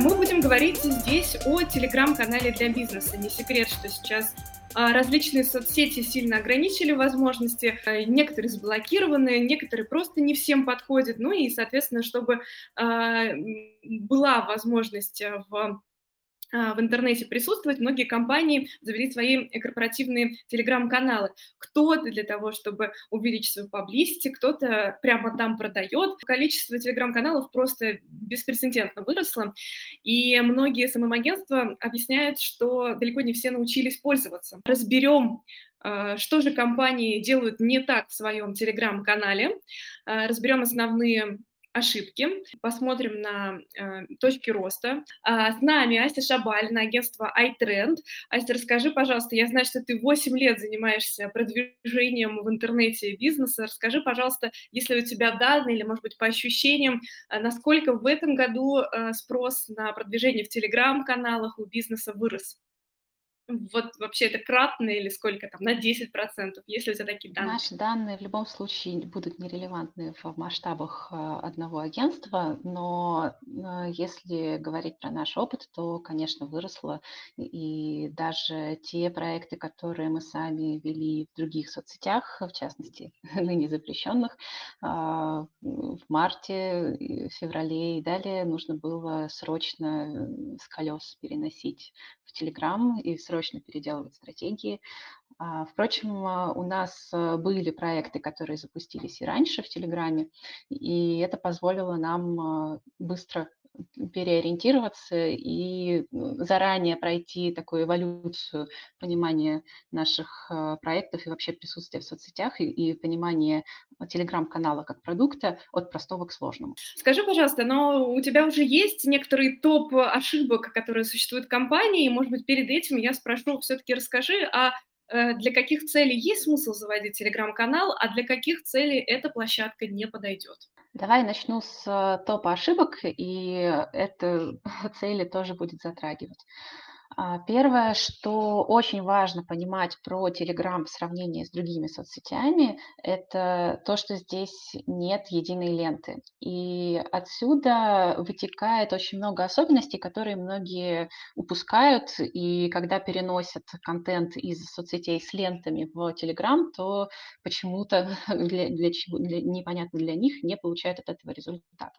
Мы будем говорить здесь о телеграм-канале для бизнеса. Не секрет, что сейчас различные соцсети сильно ограничили возможности, некоторые заблокированы, некоторые просто не всем подходят. Ну и, соответственно, чтобы была возможность в интернете присутствовать, многие компании завели свои корпоративные телеграм-каналы. Кто-то для того, чтобы увеличить свою паблисити, кто-то прямо там продает. Количество телеграм-каналов просто беспрецедентно выросло, и многие СММ-агентства объясняют, что далеко не все научились пользоваться. Разберем, что же компании делают не так в своем телеграм-канале, разберем основные ошибки, посмотрим на точки роста. С нами Ася Шабалина, агентство iTrend. Ася, расскажи, пожалуйста, я знаю, что ты 8 лет занимаешься продвижением в интернете и бизнеса. Расскажи, пожалуйста, если у тебя данные или, может быть, по ощущениям, насколько в этом году спрос на продвижение в телеграм-каналах у бизнеса вырос? Вот вообще это кратно или сколько там, на 10%, если у тебя такие данные? Наши данные в любом случае будут нерелевантны в масштабах одного агентства, но если говорить про наш опыт, то, конечно, выросло. И даже те проекты, которые мы сами вели в других соцсетях, в частности, ныне запрещенных, в марте, феврале и далее нужно было срочно с колес переносить в Телеграм и срочно переделывать стратегии. Впрочем, у нас были проекты, которые запустились и раньше в Телеграме, и это позволило нам быстро переориентироваться и заранее пройти такую эволюцию понимания наших проектов и вообще присутствия в соцсетях и понимания телеграм-канала как продукта от простого к сложному. Скажи, пожалуйста, но у тебя уже есть некоторый топ ошибок, которые существуют в компании? Может быть, перед этим я спрошу, все-таки расскажи, а для каких целей есть смысл заводить телеграм-канал, а для каких целей эта площадка не подойдет? Давай начну с топа ошибок, и это цели тоже будет затрагивать. Первое, что очень важно понимать про Telegram в сравнении с другими соцсетями, это то, что здесь нет единой ленты. И отсюда вытекает очень много особенностей, которые многие упускают. И когда переносят контент из соцсетей с лентами в Telegram, то почему-то непонятно для них не получают от этого результата.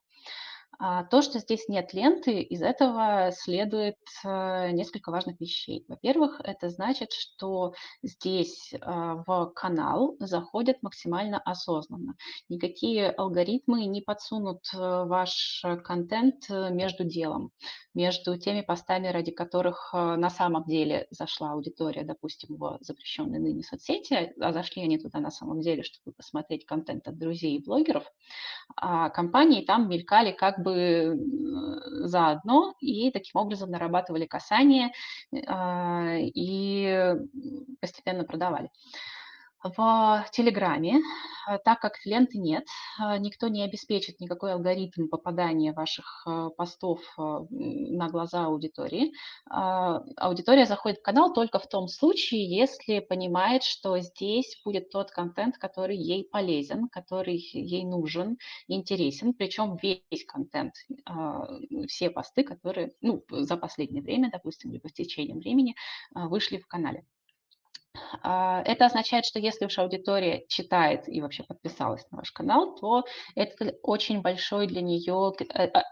То, что здесь нет ленты, из этого следует несколько важных вещей. Во-первых, это значит, что здесь в канал заходят максимально осознанно. Никакие алгоритмы не подсунут ваш контент между делом, между теми постами, ради которых на самом деле зашла аудитория, допустим, в запрещенные ныне соцсети, а зашли они туда на самом деле, чтобы посмотреть контент от друзей и блогеров. А компании там мелькали как бы заодно и таким образом нарабатывали касание и постепенно продавали. В Телеграме, так как ленты нет, никто не обеспечит никакой алгоритм попадания ваших постов на глаза аудитории. Аудитория заходит в канал только в том случае, если понимает, что здесь будет тот контент, который ей полезен, который ей нужен, интересен, причем весь контент, все посты, которые за последнее время, допустим, либо в течение времени вышли в канале. Это означает, что если уж аудитория читает и вообще подписалась на ваш канал, то это очень большой для нее,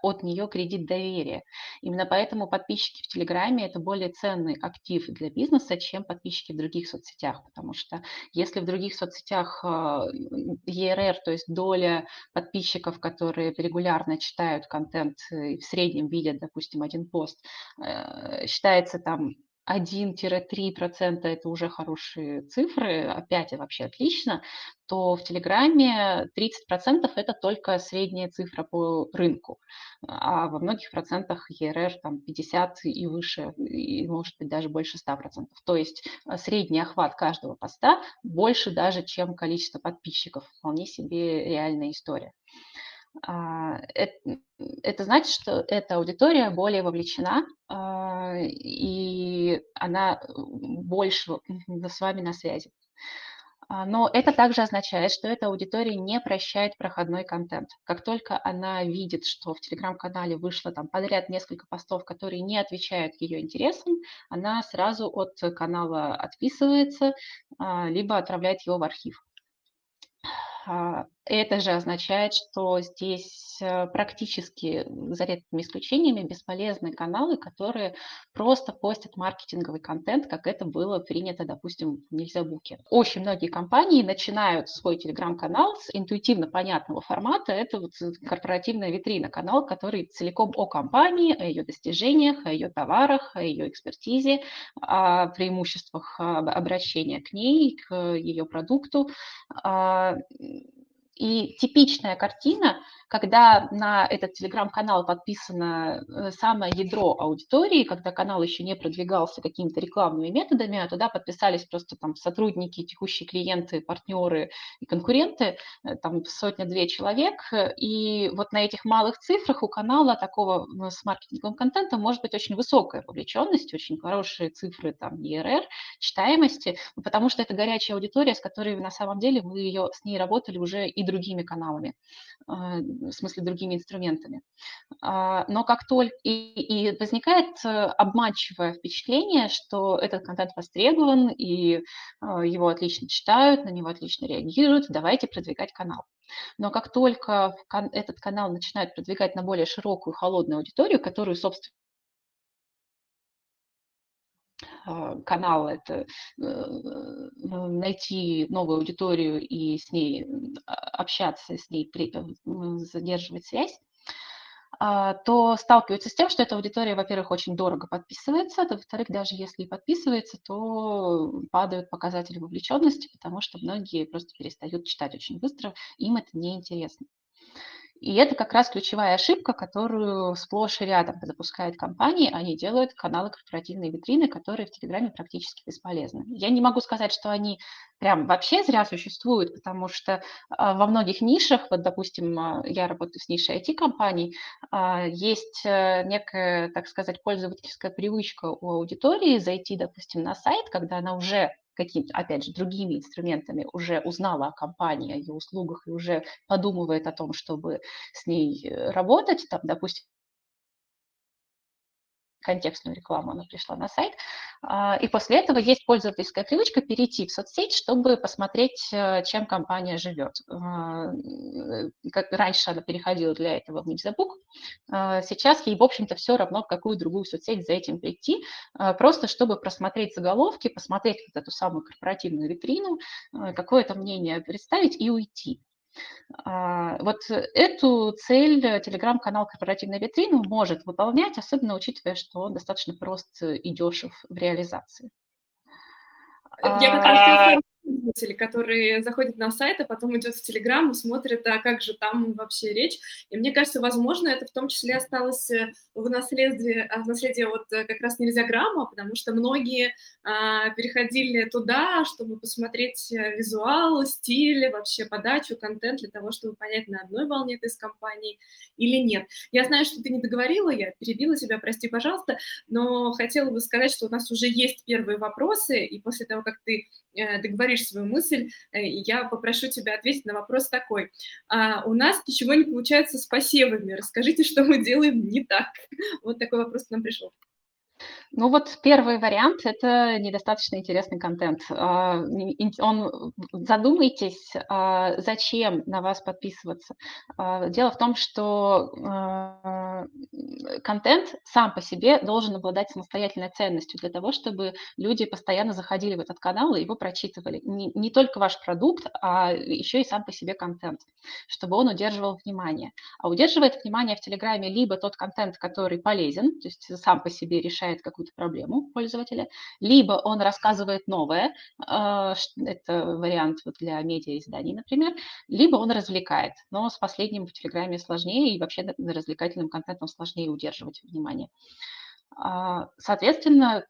от нее кредит доверия. Именно поэтому подписчики в Телеграме – это более ценный актив для бизнеса, чем подписчики в других соцсетях, потому что если в других соцсетях ERR, то есть доля подписчиков, которые регулярно читают контент и в среднем видят, допустим, один пост, считается там 1-3% это уже хорошие цифры, опять вообще отлично, то в Телеграме 30% это только средняя цифра по рынку, а во многих процентах ЕРР там 50 и выше, и может быть даже больше 100%. То есть средний охват каждого поста больше даже, чем количество подписчиков. Вполне себе реальная история. Это значит, что эта аудитория более вовлечена, и она больше с вами на связи. Но это также означает, что эта аудитория не прощает проходной контент. Как только она видит, что в Телеграм-канале вышло там подряд несколько постов, которые не отвечают ее интересам, она сразу от канала отписывается, либо отправляет его в архив. Это же означает, что здесь практически, за редкими исключениями, бесполезны каналы, которые просто постят маркетинговый контент, как это было принято, допустим, в Нельзя-Буке. Очень многие компании начинают свой телеграм-канал с интуитивно понятного формата. Это вот корпоративная витрина, канал, который целиком о компании, о ее достижениях, о ее товарах, о ее экспертизе, о преимуществах обращения к ней, к ее продукту. И типичная картина, когда на этот телеграм-канал подписано самое ядро аудитории, когда канал еще не продвигался какими-то рекламными методами, а туда подписались просто там сотрудники, текущие клиенты, партнеры и конкуренты, там 100-2 человек, и вот на этих малых цифрах у канала такого с маркетинговым контентом может быть очень высокая вовлеченность, очень хорошие цифры там ЕРР, читаемости, потому что это горячая аудитория, с которой на самом деле вы с ней работали уже и другими каналами, в смысле другими инструментами. Но как только и возникает обманчивое впечатление, что этот контент востребован, и его отлично читают, на него отлично реагируют, давайте продвигать канал. Но как только этот канал начинает продвигать на более широкую холодную аудиторию, которую, собственно, канал – это найти новую аудиторию и с ней общаться, с ней задерживать связь, то сталкиваются с тем, что эта аудитория, во-первых, очень дорого подписывается, а во-вторых, даже если и подписывается, то падают показатели вовлеченности, потому что многие просто перестают читать очень быстро, им это неинтересно. И это как раз ключевая ошибка, которую сплошь и рядом запускают компании. Они делают каналы корпоративной витрины, которые в Телеграме практически бесполезны. Я не могу сказать, что они прям вообще зря существуют, потому что во многих нишах, вот, допустим, я работаю с нишей IT-компаний, есть некая, так сказать, пользовательская привычка у аудитории зайти, допустим, на сайт, когда она уже какими-то, опять же, другими инструментами уже узнала о компании, о ее услугах и уже подумывает о том, чтобы с ней работать, там, допустим, контекстную рекламу она пришла на сайт, и после этого есть пользовательская привычка перейти в соцсеть, чтобы посмотреть, чем компания живет. Как раньше она переходила для этого в Нельзя-Бук, сейчас ей, в общем-то, все равно, в какую другую соцсеть за этим прийти, просто чтобы просмотреть заголовки, посмотреть вот эту самую корпоративную витрину, какое-то мнение представить и уйти. Вот эту цель телеграм-канал «Корпоративная витрина» может выполнять, особенно учитывая, что он достаточно прост и дешев в реализации. Я как раз пользователи, которые заходят на сайт, а потом идет в Телеграм и смотрят, а как же там вообще речь. И мне кажется, возможно, это в том числе осталось в наследие вот как раз Нельзя-Грамма, потому что многие переходили туда, чтобы посмотреть визуал, стиль, вообще подачу, контент для того, чтобы понять, на одной волне ты с компанией или нет. Я знаю, что ты не договорила, я перебила тебя, прости, пожалуйста, но хотела бы сказать, что у нас уже есть первые вопросы, и после того, как ты договоришь свою мысль, я попрошу тебя ответить на вопрос такой. У нас ничего не получается с посевами. Расскажите, что мы делаем не так. Вот такой вопрос к нам пришел. Ну вот первый вариант – это недостаточно интересный контент. Задумайтесь, зачем на вас подписываться. Дело в том, что контент сам по себе должен обладать самостоятельной ценностью для того, чтобы люди постоянно заходили в этот канал и его прочитывали. Не только ваш продукт, а еще и сам по себе контент, чтобы он удерживал внимание. А удерживает внимание в Телеграме либо тот контент, который полезен, то есть сам по себе решает какую-то какую-то проблему пользователя, либо он рассказывает новое, это вариант вот для медиаизданий, например, либо он развлекает. Но с последним в Телеграме сложнее, и вообще развлекательным контентом сложнее удерживать внимание. Соответственно,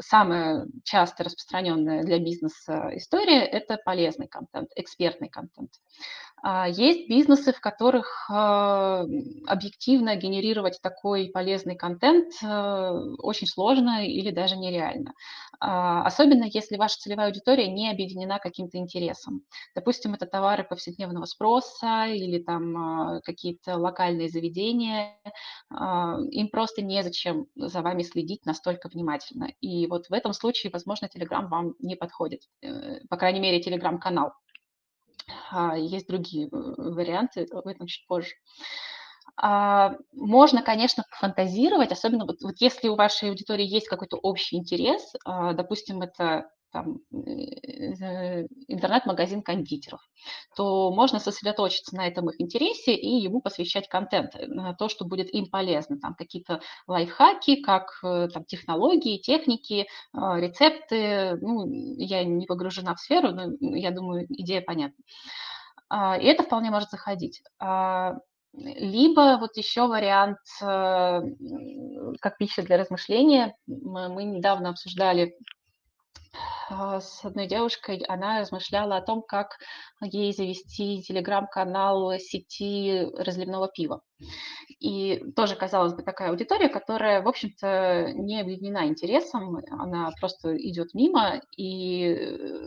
самая часто распространенная для бизнеса история – это полезный контент, экспертный контент. Есть бизнесы, в которых объективно генерировать такой полезный контент очень сложно или даже нереально. Особенно если ваша целевая аудитория не объединена каким-то интересом. Допустим, это товары повседневного спроса или там какие-то локальные заведения. Им просто незачем за вами следить настолько внимательно. И вот в этом случае, возможно, Telegram вам не подходит. По крайней мере, Telegram-канал. Есть другие варианты, об этом чуть позже. Можно, конечно, пофантазировать, особенно вот если у вашей аудитории есть какой-то общий интерес, допустим, это интернет-магазин кондитеров, то можно сосредоточиться на этом их интересе и ему посвящать контент, на то, что будет им полезно, там какие-то лайфхаки, как там, технологии, техники, рецепты. Ну, я не погружена в сферу, но я думаю, идея понятна. И это вполне может заходить. Либо вот еще вариант, как пища для размышления. Мы недавно обсуждали с одной девушкой, она размышляла о том, как ей завести телеграм-канал сети разливного пива. И тоже, казалось бы, такая аудитория, которая, в общем-то, не объединена интересом, она просто идет мимо, и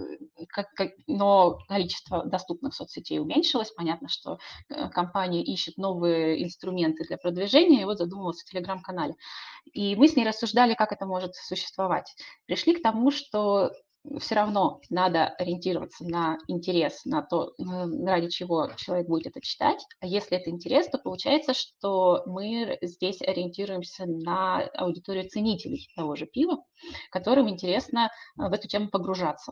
но количество доступных соцсетей уменьшилось. Понятно, что компания ищет новые инструменты для продвижения, и вот задумалась о телеграм-канале. И мы с ней рассуждали, как это может существовать. Пришли к тому, что все равно надо ориентироваться на интерес, на то, ради чего человек будет это читать. А если это интерес, то получается, что мы здесь ориентируемся на аудиторию ценителей того же пива, которым интересно в эту тему погружаться.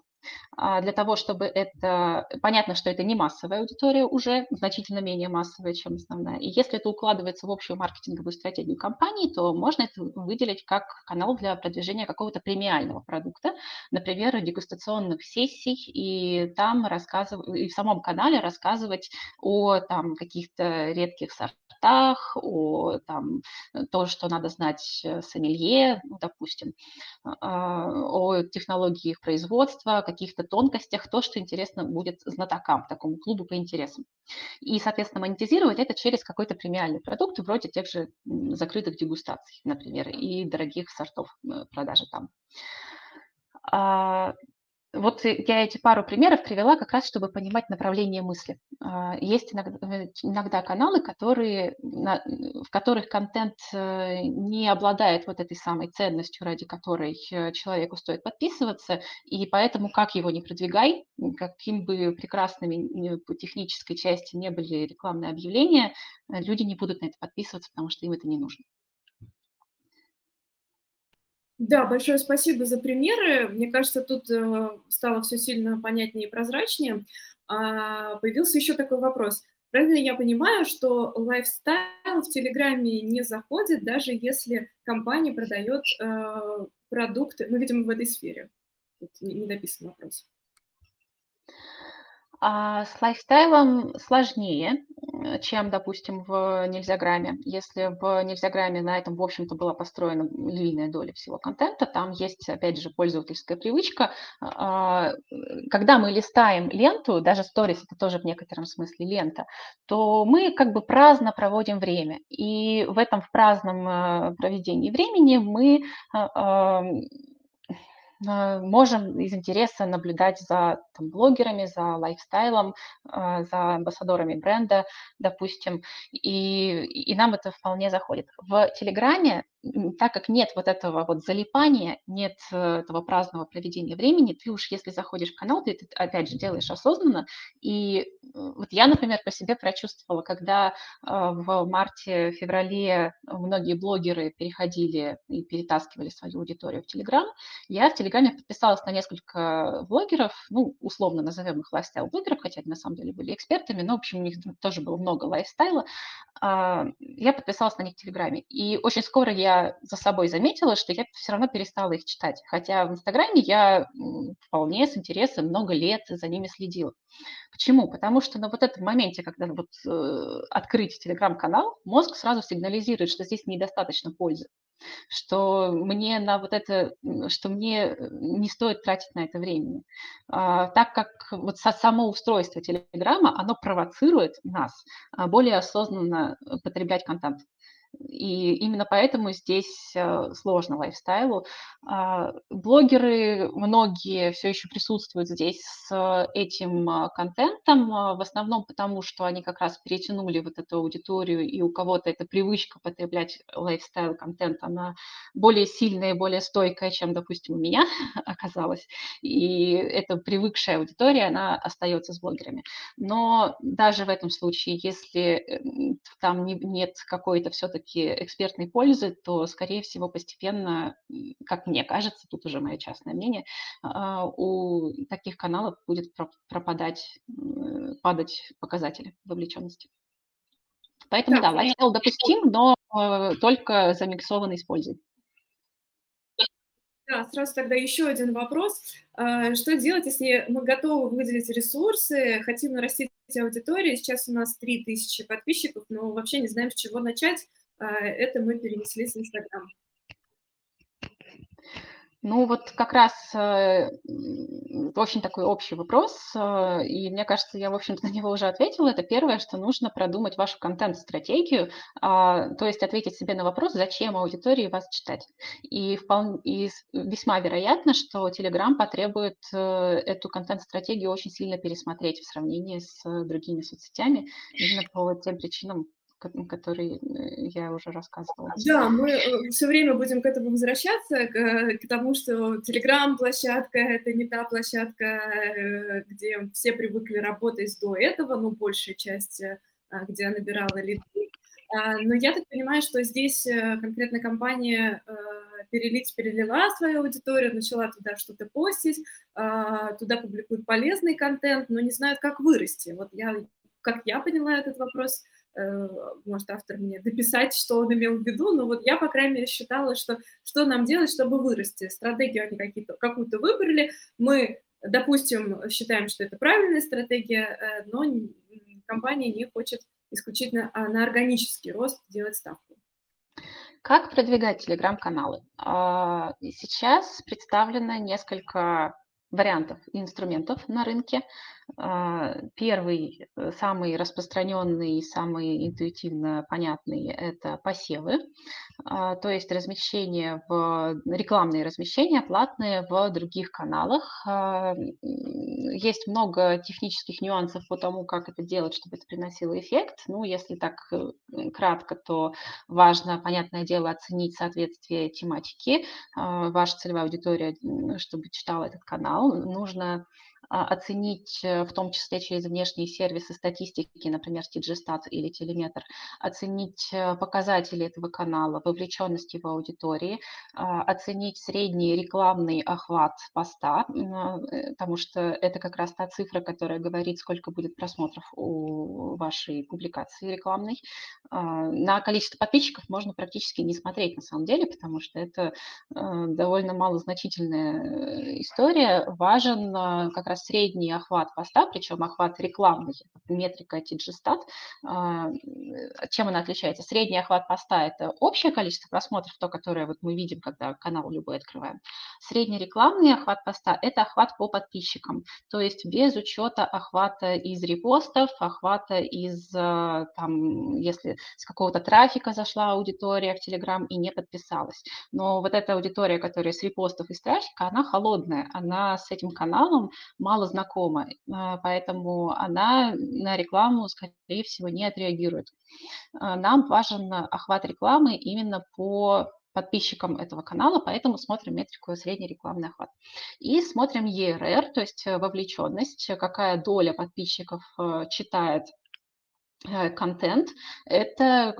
Для того, чтобы это... Понятно, что это не массовая аудитория уже, значительно менее массовая, чем основная. И если это укладывается в общую маркетинговую стратегию компании, то можно это выделить как канал для продвижения какого-то премиального продукта, например, дегустационных сессий, и там и в самом канале рассказывать о там каких-то редких сортах, о там то, что надо знать сомелье, допустим, о технологии их производства, каких-то тонкостях, то, что интересно будет знатокам, такому клубу по интересам. И, соответственно, монетизировать это через какой-то премиальный продукт, вроде тех же закрытых дегустаций, например, и дорогих сортов продажи там. Вот я эти пару примеров привела как раз, чтобы понимать направление мысли. Есть иногда каналы, в которых контент не обладает вот этой самой ценностью, ради которой человеку стоит подписываться, и поэтому как его не продвигай, каким бы прекрасными по технической части не были рекламные объявления, люди не будут на это подписываться, потому что им это не нужно. Да, большое спасибо за примеры. Мне кажется, тут стало все сильно понятнее и прозрачнее. Появился еще такой вопрос. Правильно я понимаю, что лайфстайл в Телеграме не заходит, даже если компания продает продукты, ну, видимо, в этой сфере? Тут не написан вопрос. С лайфстайлом сложнее, чем, допустим, в Нельзяграме. Если в Нельзяграме на этом, в общем-то, была построена львиная доля всего контента, там есть, опять же, пользовательская привычка. Когда мы листаем ленту, даже сторис – это тоже в некотором смысле лента, то мы как бы праздно проводим время. И в этом праздном проведении времени мы можем из интереса наблюдать за там, блогерами, за лайфстайлом, за амбассадорами бренда, допустим, и нам это вполне заходит. В Телеграме, так как нет вот этого вот залипания, нет этого праздного проведения времени, ты уж если заходишь в канал, ты это, опять же, делаешь осознанно, и Вот я, например, по себе прочувствовала, когда в марте-феврале многие блогеры переходили и перетаскивали свою аудиторию в Telegram, я в Телеграме подписалась на несколько блогеров, ну, условно назовем их лайфстайл-блогеров, хотя они на самом деле были экспертами, но, в общем, у них тоже было много лайфстайла. Я подписалась на них в Телеграме. И очень скоро я за собой заметила, что я все равно перестала их читать, хотя в Инстаграме я вполне с интересом много лет за ними следила. Почему? Потому что на вот этом моменте, когда вот, открыть телеграм-канал, мозг сразу сигнализирует, что здесь недостаточно пользы, что мне на вот это, что мне не стоит тратить на это времени. Так как вот само устройство телеграма, оно провоцирует нас более осознанно потреблять контент. И именно поэтому здесь сложно лайфстайлу. Блогеры многие все еще присутствуют здесь с этим контентом, в основном потому, что они как раз перетянули вот эту аудиторию, и у кого-то эта привычка потреблять лайфстайл-контент, она более сильная и более стойкая, чем, допустим, у меня оказалась. И эта привыкшая аудитория, она остается с блогерами. Но даже в этом случае, если там нет какой-то все-таки экспертной пользы, то, скорее всего, постепенно, как мне кажется, тут уже мое частное мнение, у таких каналов будет падать показатели вовлеченности. Поэтому, да, лайфстайл допустим, но только замиксованный с пользой. Да, сразу тогда еще один вопрос. Что делать, если мы готовы выделить ресурсы, хотим нарастить аудиторию? Сейчас у нас 3000 подписчиков, но вообще не знаем, с чего начать. Это мы перенесли с Инстаграма. Ну вот как раз очень такой общий вопрос, и мне кажется, я, в общем-то, на него уже ответила. Это первое, что нужно продумать вашу контент-стратегию, то есть ответить себе на вопрос, зачем аудитории вас читать. И весьма вероятно, что Telegram потребует эту контент-стратегию очень сильно пересмотреть в сравнении с другими соцсетями, именно по тем причинам, который я уже рассказывала. Да, мы все время будем к этому возвращаться, к тому, что Telegram-площадка — это не та площадка, где все привыкли работать до этого, но большая часть, где я набирала лиды. Но я так понимаю, что здесь конкретно компания перелила свою аудиторию, начала туда что-то постить, туда публикуют полезный контент, но не знают, как вырасти. Вот я, как я поняла этот вопрос, может, автор мне дописать, что он имел в виду, но вот я, по крайней мере, считала, что нам делать, чтобы вырасти. Стратегию они какую-то выбрали. Мы, допустим, считаем, что это правильная стратегия, но компания не хочет исключительно на органический рост делать ставку. Как продвигать телеграм-каналы? Сейчас представлено несколько вариантов и инструментов на рынке. Первый, самый распространенный, самый интуитивно понятный – это посевы, то есть размещение рекламные размещения, платные в других каналах. Есть много технических нюансов по тому, как это делать, чтобы это приносило эффект. Ну, если так кратко, то важно, понятное дело, оценить соответствие тематике. Ваша целевая аудитория, чтобы читала этот канал, нужно оценить, в том числе через внешние сервисы статистики, например, TGStat или Telemetr, оценить показатели этого канала, вовлеченность его аудитории, оценить средний рекламный охват поста, потому что это как раз та цифра, которая говорит, сколько будет просмотров у вашей публикации рекламной. На количество подписчиков можно практически не смотреть на самом деле, потому что это довольно малозначительная история. Важен как раз средний охват поста, причем охват рекламный, метрика TGStat. Чем она отличается? Средний охват поста – это общее количество просмотров, то, которое вот мы видим, когда канал любой открываем. Средний рекламный охват поста – это охват по подписчикам, то есть без учета охвата из репостов, охвата из, там, если с какого-то трафика зашла аудитория в Telegram и не подписалась. Но вот эта аудитория, которая с репостов и с трафика, она холодная, она с этим каналом мало знакома, поэтому она на рекламу, скорее всего, не отреагирует. Нам важен охват рекламы именно по подписчикам этого канала, поэтому смотрим метрику средний рекламный охват. И смотрим ERR, то есть вовлеченность, какая доля подписчиков читает контент. Это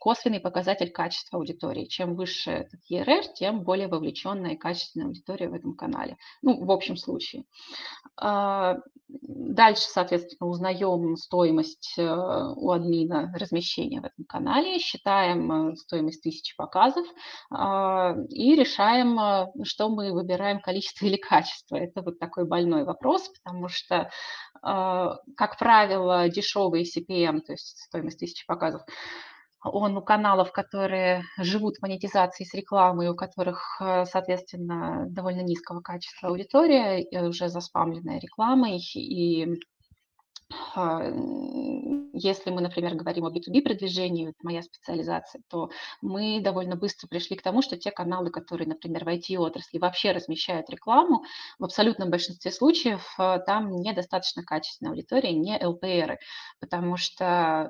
косвенный показатель качества аудитории. Чем выше этот ERR, тем более вовлеченная и качественная аудитория в этом канале. Ну, в общем случае. Дальше, соответственно, узнаем стоимость у админа размещения в этом канале, считаем стоимость 1000 показов и решаем, что мы выбираем, количество или качество. Это вот такой больной вопрос, потому что, как правило, дешевые CPM, то есть стоимость 1000 показов, он у каналов, которые живут монетизацией с рекламой, у которых, соответственно, довольно низкого качества аудитория, уже заспамленная рекламой. И если мы, например, говорим о B2B-продвижении, моя специализация, то мы довольно быстро пришли к тому, что те каналы, которые, например, в IT-отрасли вообще размещают рекламу, в абсолютном большинстве случаев там недостаточно качественная аудитория, не ЛПРы, потому что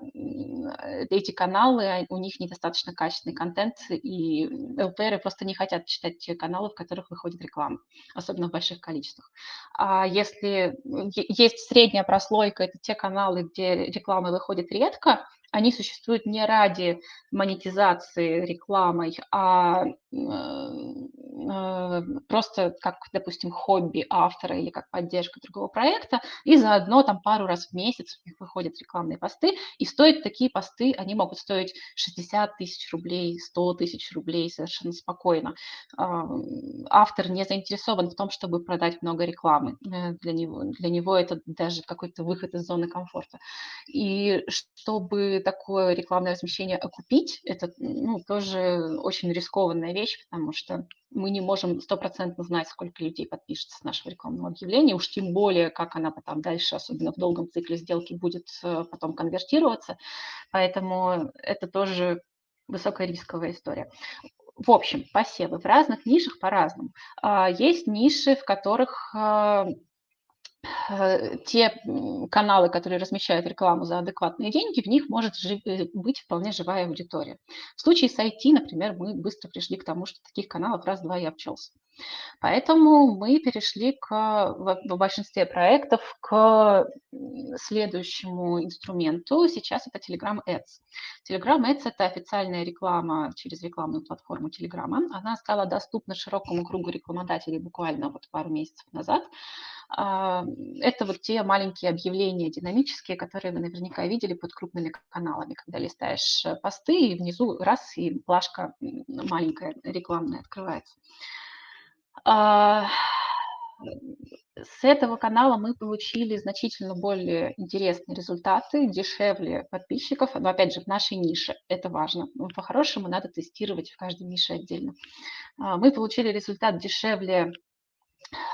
эти каналы, у них недостаточно качественный контент, и ЛПРы просто не хотят читать те каналы, в которых выходит реклама, особенно в больших количествах. А если есть средняя прослойка, это те каналы, где реклама выходит редко, они существуют не ради монетизации рекламой, а просто как, допустим, хобби автора или как поддержка другого проекта, и заодно там пару раз в месяц у них выходят рекламные посты, и стоят такие посты, они могут стоить 60 000 рублей, 100 000 рублей совершенно спокойно. Автор не заинтересован в том, чтобы продать много рекламы. Для него это даже какой-то выход из зоны комфорта. И чтобы такое рекламное размещение окупить, это тоже очень рискованная вещь, потому что мы не можем стопроцентно знать, сколько людей подпишется с нашего рекламного объявления, уж тем более, как она потом дальше, особенно в долгом цикле сделки, будет потом конвертироваться. Поэтому это тоже высокорисковая история. В общем, посевы в разных нишах по-разному. Есть ниши, в которых те каналы, которые размещают рекламу за адекватные деньги, в них может быть вполне живая аудитория. В случае с IT, например, мы быстро пришли к тому, что таких каналов раз-два и обчелся. Поэтому мы перешли в большинстве проектов к следующему инструменту. Сейчас это Telegram Ads. Telegram Ads – это официальная реклама через рекламную платформу Telegram. Она стала доступна широкому кругу рекламодателей буквально вот пару месяцев назад. Это вот те маленькие объявления динамические, которые вы наверняка видели под крупными каналами, когда листаешь посты, и внизу раз, и плашка маленькая рекламная открывается. С этого канала мы получили значительно более интересные результаты, дешевле подписчиков, но, опять же, в нашей нише, это важно, по-хорошему надо тестировать в каждой нише отдельно. Мы получили результат дешевле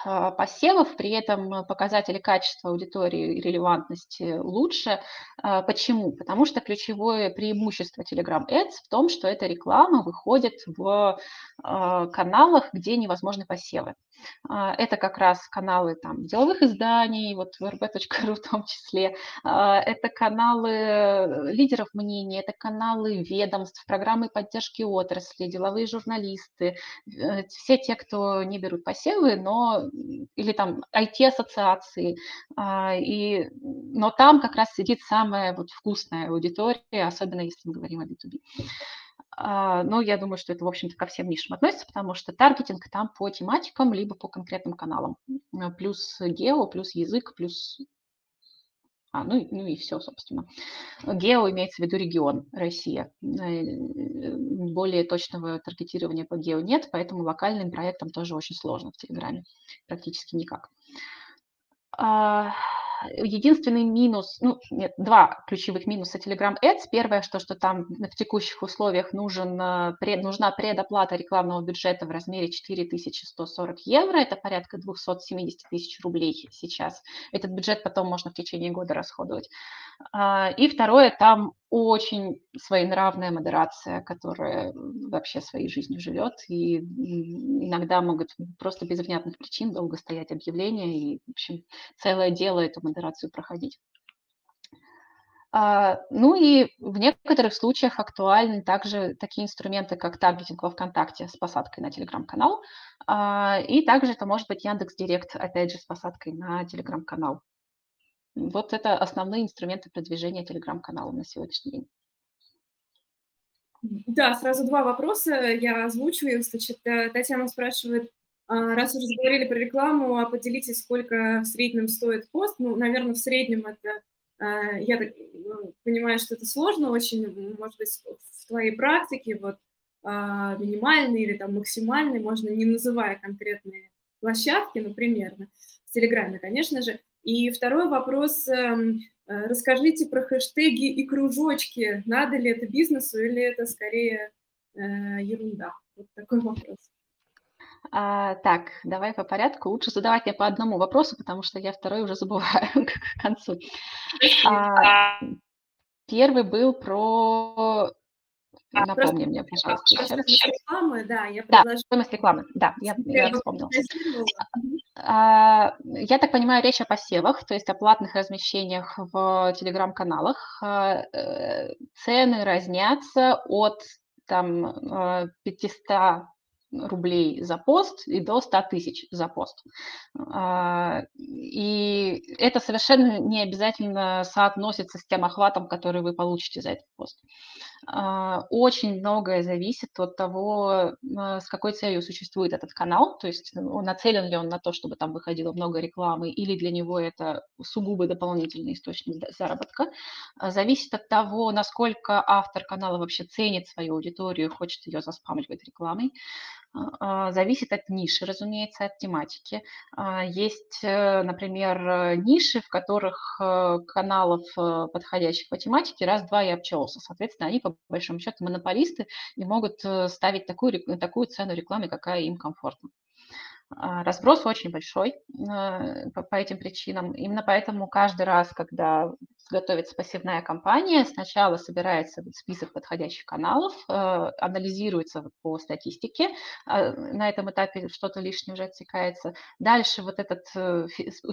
посевов, при этом показатели качества аудитории и релевантности лучше. Почему? Потому что ключевое преимущество Telegram Ads в том, что эта реклама выходит в каналах, где невозможны посевы. Это как раз каналы там деловых изданий, вот в РБ.РУ в том числе, это каналы лидеров мнений, это каналы ведомств, программы поддержки отрасли, деловые журналисты, все те, кто не берут посевы, но или там IT-ассоциации, но там как раз сидит самая вот вкусная аудитория, особенно если мы говорим о B2B. Но я думаю, что это, в общем-то, ко всем нишам относится, потому что таргетинг там по тематикам, либо по конкретным каналам. Плюс гео, плюс язык, плюс... и все, собственно. Гео имеется в виду регион, Россия. Более точного таргетирования по гео нет, поэтому локальным проектам тоже очень сложно в Телеграме, практически никак. Единственный минус, два ключевых минуса Telegram Ads. Первое, что там в текущих условиях нужна предоплата рекламного бюджета в размере 4140 евро, это порядка 270 000 рублей сейчас. Этот бюджет потом можно в течение года расходовать. И второе, там очень своенравная модерация, которая вообще своей жизнью живет, и иногда могут просто без внятных причин долго стоять объявления, и, в общем, целое дело эту модерацию проходить. Ну и в некоторых случаях актуальны также такие инструменты, как таргетинг во ВКонтакте с посадкой на Telegram-канал, и также это может быть Яндекс.Директ, опять же, с посадкой на Telegram-канал. Вот это основные инструменты продвижения Telegram-канала на сегодняшний день. Да, сразу два вопроса я озвучиваю. Значит, Татьяна спрашивает, раз уже заговорили про рекламу, а поделитесь, сколько в среднем стоит пост? Ну, наверное, в среднем это... Я так понимаю, что это сложно очень, может быть, в твоей практике, вот, минимальный или там максимальный, можно не называя конкретные площадки, но примерно, в Телеграме, конечно же. И второй вопрос, расскажите про хэштеги и кружочки, надо ли это бизнесу или это скорее ерунда? Вот такой вопрос. Так, давай по порядку. Лучше задавать я по одному вопросу, потому что я второй уже забываю к концу. Первый был про... Напомни мне, пожалуйста, еще раз. Рекламы, да, я предложила. Да, стоимость рекламы, да, я вспомнила. Я так понимаю, речь о посевах, то есть о платных размещениях в телеграм-каналах. Цены разнятся от там 500 рублей за пост и до 100 тысяч за пост. И это совершенно не обязательно соотносится с тем охватом, который вы получите за этот пост. Очень многое зависит от того, с какой целью существует этот канал, то есть нацелен ли он на то, чтобы там выходило много рекламы, или для него это сугубо дополнительный источник заработка. Зависит от того, насколько автор канала вообще ценит свою аудиторию, хочет ее заспамливать рекламой. Зависит от ниши, разумеется, от тематики. Есть, например, ниши, в которых каналов, подходящих по тематике, раз-два и обчелся. Соответственно, они, по большому счету, монополисты и могут ставить такую цену рекламы, какая им комфортна. Разброс очень большой по этим причинам. Именно поэтому каждый раз, когда готовится пассивная кампания, сначала собирается список подходящих каналов, анализируется по статистике, на этом этапе что-то лишнее уже отсекается. Дальше вот этот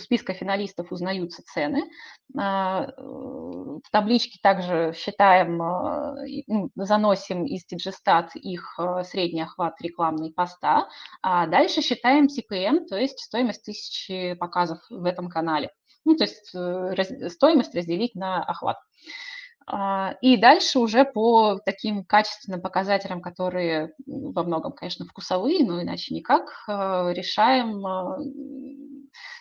списка финалистов узнаются цены. В табличке также считаем, заносим из TGStat их средний охват рекламной поста, а дальше считаем CPM, то есть стоимость 1000 показов в этом канале. Ну, то есть стоимость разделить на охват. И дальше уже по таким качественным показателям, которые во многом, конечно, вкусовые, но иначе никак, решаем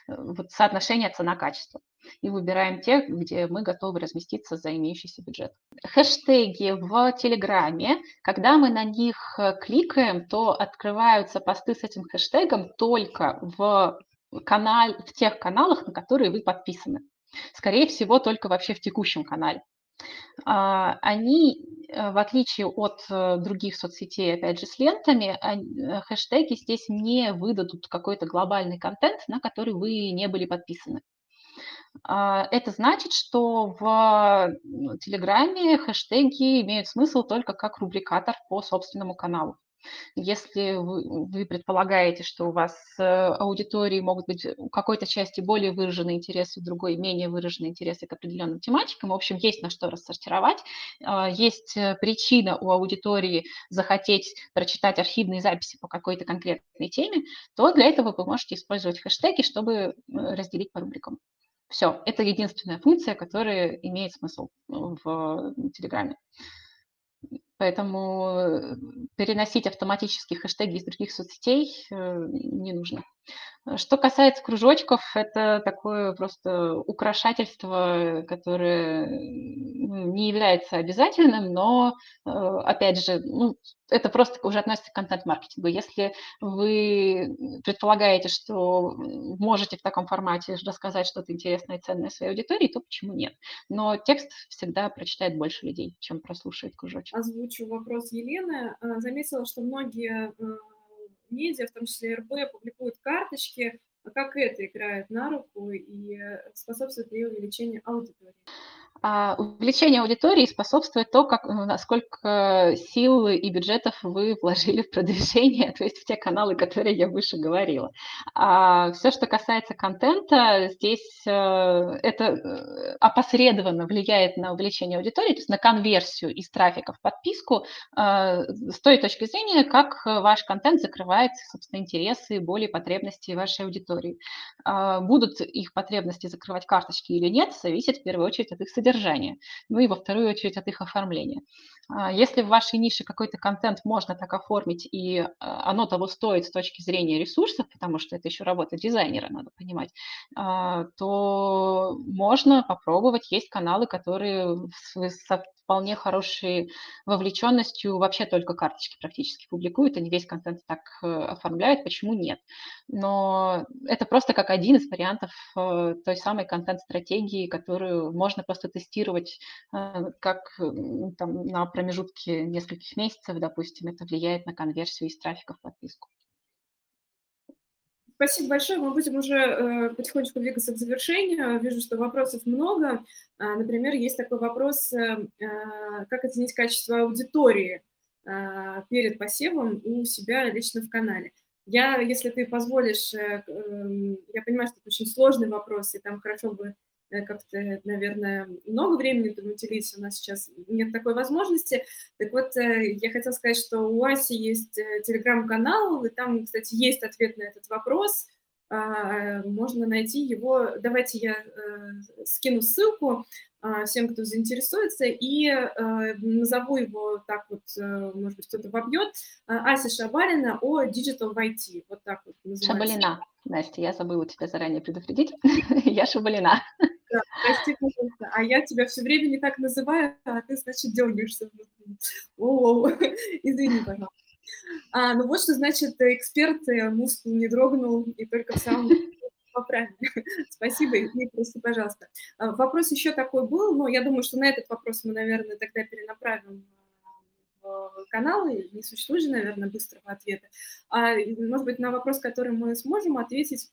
вот соотношение цена-качество. И выбираем те, где мы готовы разместиться за имеющийся бюджет. Хэштеги в Телеграме. Когда мы на них кликаем, то открываются посты с этим хэштегом только в тех каналах, на которые вы подписаны. Скорее всего, только вообще в текущем канале. Они, в отличие от других соцсетей, опять же, с лентами, хэштеги здесь не выдадут какой-то глобальный контент, на который вы не были подписаны. Это значит, что в Телеграме хэштеги имеют смысл только как рубрикатор по собственному каналу. Если вы предполагаете, что у вас аудитории могут быть у какой-то части более выраженные интересы, у другой менее выраженные интересы к определенным тематикам, в общем, есть на что рассортировать, есть причина у аудитории захотеть прочитать архивные записи по какой-то конкретной теме, то для этого вы можете использовать хэштеги, чтобы разделить по рубрикам. Все, это единственная функция, которая имеет смысл в Телеграме. Поэтому переносить автоматически хэштеги из других соцсетей не нужно. Что касается кружочков, это такое просто украшательство, которое не является обязательным, но, опять же, это просто уже относится к контент-маркетингу. Если вы предполагаете, что можете в таком формате рассказать что-то интересное и ценное своей аудитории, то почему нет? Но текст всегда прочитает больше людей, чем прослушает кружочек. Озвучу вопрос Елены. Заметила, что многие медиа, в том числе РБ, публикуют карточки. Как это играет на руку и способствует ли увеличению аудитории? Увеличение аудитории способствует то, насколько сил и бюджетов вы вложили в продвижение, то есть в те каналы, которые я выше говорила. А все, что касается контента, здесь это опосредованно влияет на увеличение аудитории, то есть на конверсию из трафика в подписку с той точки зрения, как ваш контент закрывает, собственно, интересы и боли, потребности вашей аудитории. Будут их потребности закрывать карточки или нет, зависит в первую очередь от их содержания. Ну и во вторую очередь от их оформления. Если в вашей нише какой-то контент можно так оформить, и оно того стоит с точки зрения ресурсов, потому что это еще работа дизайнера, надо понимать, то можно попробовать. Есть каналы, которые со вполне хорошей вовлеченностью вообще только карточки практически публикуют, они весь контент так оформляют, почему нет? Но это просто как один из вариантов той самой контент-стратегии, которую можно просто тестировать как там, на промежутке нескольких месяцев, допустим, это влияет на конверсию из трафика в подписку. Спасибо большое. Мы будем уже потихонечку двигаться к завершению. Вижу, что вопросов много. Например, есть такой вопрос, как оценить качество аудитории перед посевом у себя лично в канале. Я, если ты позволишь, я понимаю, что это очень сложный вопрос, и там хорошо бы как-то, наверное, много времени этому уделить, у нас сейчас нет такой возможности. Так вот, я хотела сказать, что у Аси есть телеграм-канал, и там, кстати, есть ответ на этот вопрос, можно найти его. Давайте я скину ссылку всем, кто заинтересуется, и назову его так вот, может быть, кто-то вобьет, Ася Шабалина о Digital в IT, вот так вот называется. Шабалина, Настя, я забыла тебя заранее предупредить, я Шабалина. Да, прости, пожалуйста. А я тебя все время не так называю, а ты, значит, дергаешься. О-о-о, извини, пожалуйста. Ну вот что значит эксперт, мускул не дрогнул и только в самом поправил. Спасибо, и прости, пожалуйста. Вопрос еще такой был, но я думаю, что на этот вопрос мы, наверное, тогда перенаправим в каналы, не существует же, наверное, быстрого ответа. Может быть, на вопрос, который мы сможем ответить,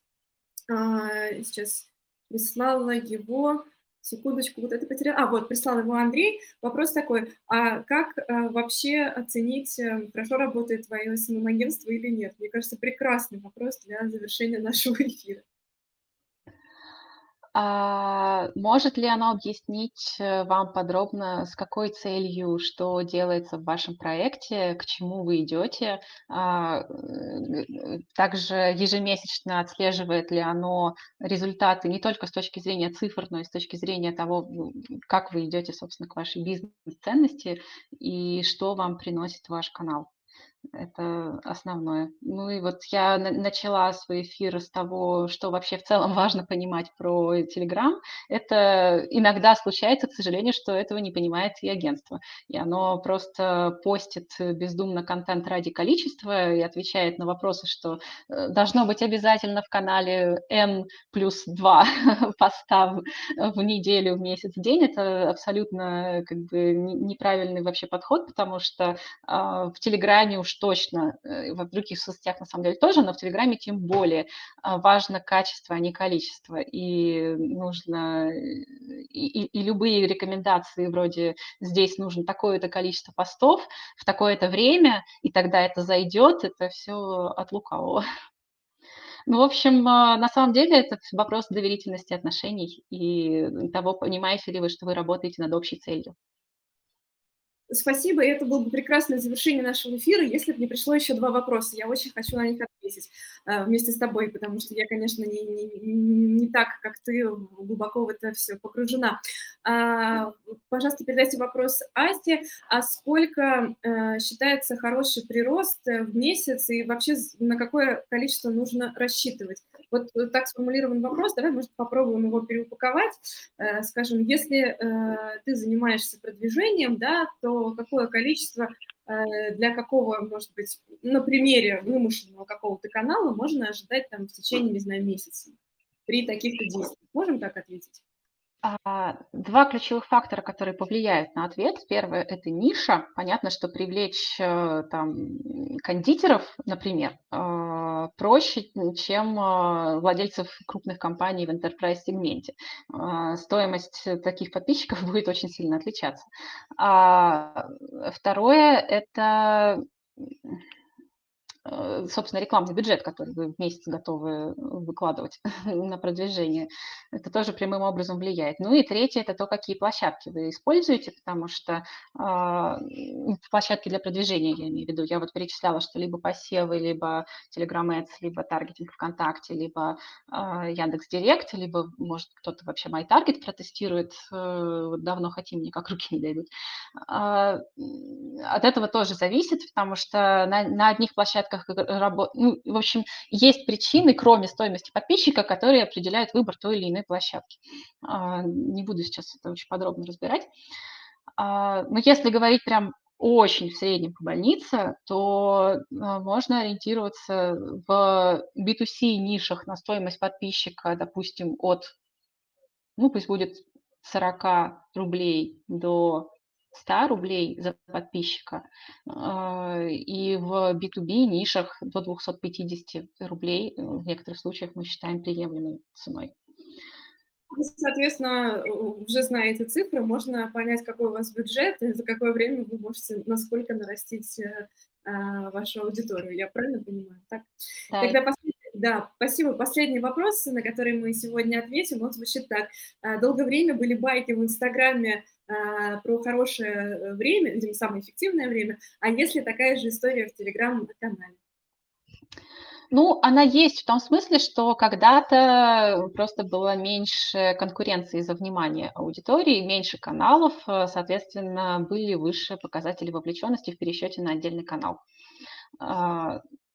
сейчас прислала его... Секундочку, вот это потерял. Вот, прислал его Андрей. Вопрос такой, а как вообще оценить, хорошо работает твое SMM-агентство или нет? Мне кажется, прекрасный вопрос для завершения нашего эфира. Может ли оно объяснить вам подробно, с какой целью, что делается в вашем проекте, к чему вы идете? Также ежемесячно отслеживает ли оно результаты не только с точки зрения цифр, но и с точки зрения того, как вы идете, собственно, к вашей бизнес-ценности и что вам приносит ваш канал? Это основное. Ну и вот я начала свой эфир с того, что вообще в целом важно понимать про Telegram. Это иногда случается, к сожалению, что этого не понимает и агентство. И оно просто постит бездумно контент ради количества и отвечает на вопросы, что должно быть обязательно в канале N плюс 2 поста в неделю, в месяц, в день. Это абсолютно как бы неправильный вообще подход, потому что в Телеграме уж точно, в других соцсетях на самом деле тоже, но в Телеграме тем более важно качество, а не количество. И нужно и любые рекомендации вроде «здесь нужно такое-то количество постов в такое-то время, и тогда это зайдет», это все от лукавого. Ну, в общем, на самом деле это вопрос доверительности отношений и того, понимаете ли вы, что вы работаете над общей целью. Спасибо, и это было бы прекрасное завершение нашего эфира, если бы не пришло еще два вопроса. Я очень хочу на них ответить вместе с тобой, потому что я, конечно, не так, как ты, глубоко в это все погружена. Пожалуйста, передайте вопрос Асте, а сколько считается хороший прирост в месяц и вообще на какое количество нужно рассчитывать? Вот так сформулирован вопрос, давай, может, попробуем его переупаковать. Скажем, если ты занимаешься продвижением, да, то какое количество для какого, может быть, на примере вымышленного какого-то канала можно ожидать там в течение, не знаю, месяца при таких-то действиях? Можем так ответить? Два ключевых фактора, которые повлияют на ответ. Первое – это ниша. Понятно, что привлечь там, кондитеров, например, проще, чем владельцев крупных компаний в enterprise-сегменте. Стоимость таких подписчиков будет очень сильно отличаться. Второе – это... собственно, рекламный бюджет, который вы в месяц готовы выкладывать на продвижение, это тоже прямым образом влияет. Ну и третье – это то, какие площадки вы используете, потому что площадки для продвижения, я имею в виду, я вот перечисляла, что либо посевы, либо Telegram Ads, либо таргетинг ВКонтакте, либо Яндекс.Директ, либо, может, кто-то вообще MyTarget протестирует, вот давно хотим, никак руки не дойдут. От этого тоже зависит, потому что на одних площадках ну, в общем, есть причины, кроме стоимости подписчика, которые определяют выбор той или иной площадки. Не буду сейчас это очень подробно разбирать. Но если говорить прям очень в среднем по больнице, то можно ориентироваться в B2C нишах на стоимость подписчика, допустим, от, ну, пусть будет 40 рублей до 100 рублей за подписчика, и в B2B нишах до 250 рублей в некоторых случаях мы считаем приемлемой ценой. Соответственно, уже зная эти цифры, можно понять, какой у вас бюджет и за какое время вы можете насколько нарастить вашу аудиторию. Я правильно понимаю? Так. Да. Тогда да, спасибо. Последний вопрос, на который мы сегодня ответим, он звучит так. Долгое время были байки в Инстаграме про хорошее время, видимо, самое эффективное время, а есть ли такая же история в Телеграм-канале? Ну, она есть в том смысле, что когда-то просто было меньше конкуренции за внимание аудитории, меньше каналов, соответственно, были выше показатели вовлеченности в пересчете на отдельный канал.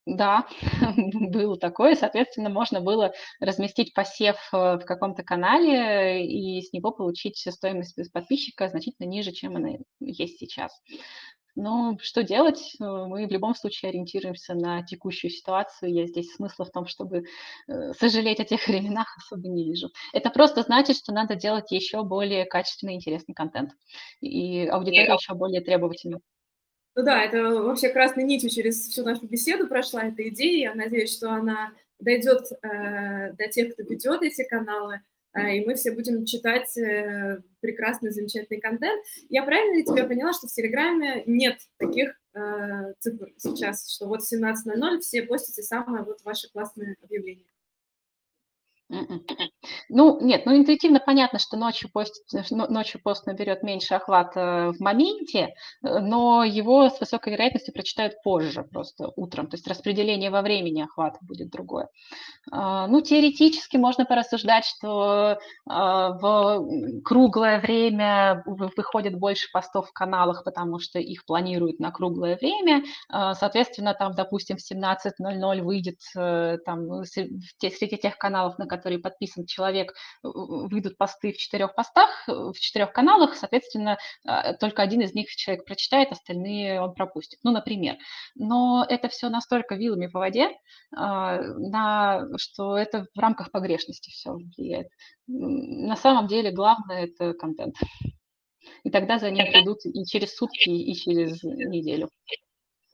Да, было такое, соответственно, можно было разместить посев в каком-то канале и с него получить стоимость подписчика значительно ниже, чем она есть сейчас. Но что делать? Мы в любом случае ориентируемся на текущую ситуацию. Я здесь смысла в том, чтобы сожалеть о тех временах особо не вижу. Это просто значит, что надо делать еще более качественный, интересный контент. И аудитория еще более требовательна. Ну да, это вообще красной нитью через всю нашу беседу прошла эта идея. Я надеюсь, что она дойдет до тех, кто ведет эти каналы, и мы все будем читать прекрасный, замечательный контент. Я правильно ли тебя поняла, что в Телеграме нет таких цифр сейчас, что вот в 17:00 все постите самое вот ваше классное объявление? Ну, нет, ну интуитивно понятно, что ночью пост наберет меньше охвата в моменте, но его с высокой вероятностью прочитают позже, просто утром. То есть распределение во времени охвата будет другое. Ну, теоретически можно порассуждать, что в круглое время выходит больше постов в каналах, потому что их планируют на круглое время. Соответственно, там, допустим, в 17:00 выйдет там, среди тех каналов, на которые подписан человек, выйдут посты в 4 постах, в 4 каналах, соответственно, только один из них человек прочитает, остальные он пропустит, ну, например. Но это все настолько вилами по воде, что это в рамках погрешности все влияет. На самом деле главное – это контент. И тогда за ним придут и через сутки, и через неделю.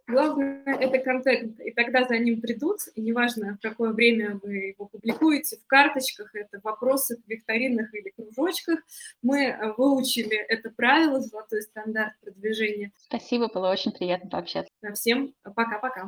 Главное – это контент, и тогда за ним придут, и неважно, в какое время вы его публикуете, в карточках, это вопросы в викторинах или кружочках. Мы выучили это правило, золотой стандарт продвижения. Спасибо, было очень приятно пообщаться. Всем пока-пока.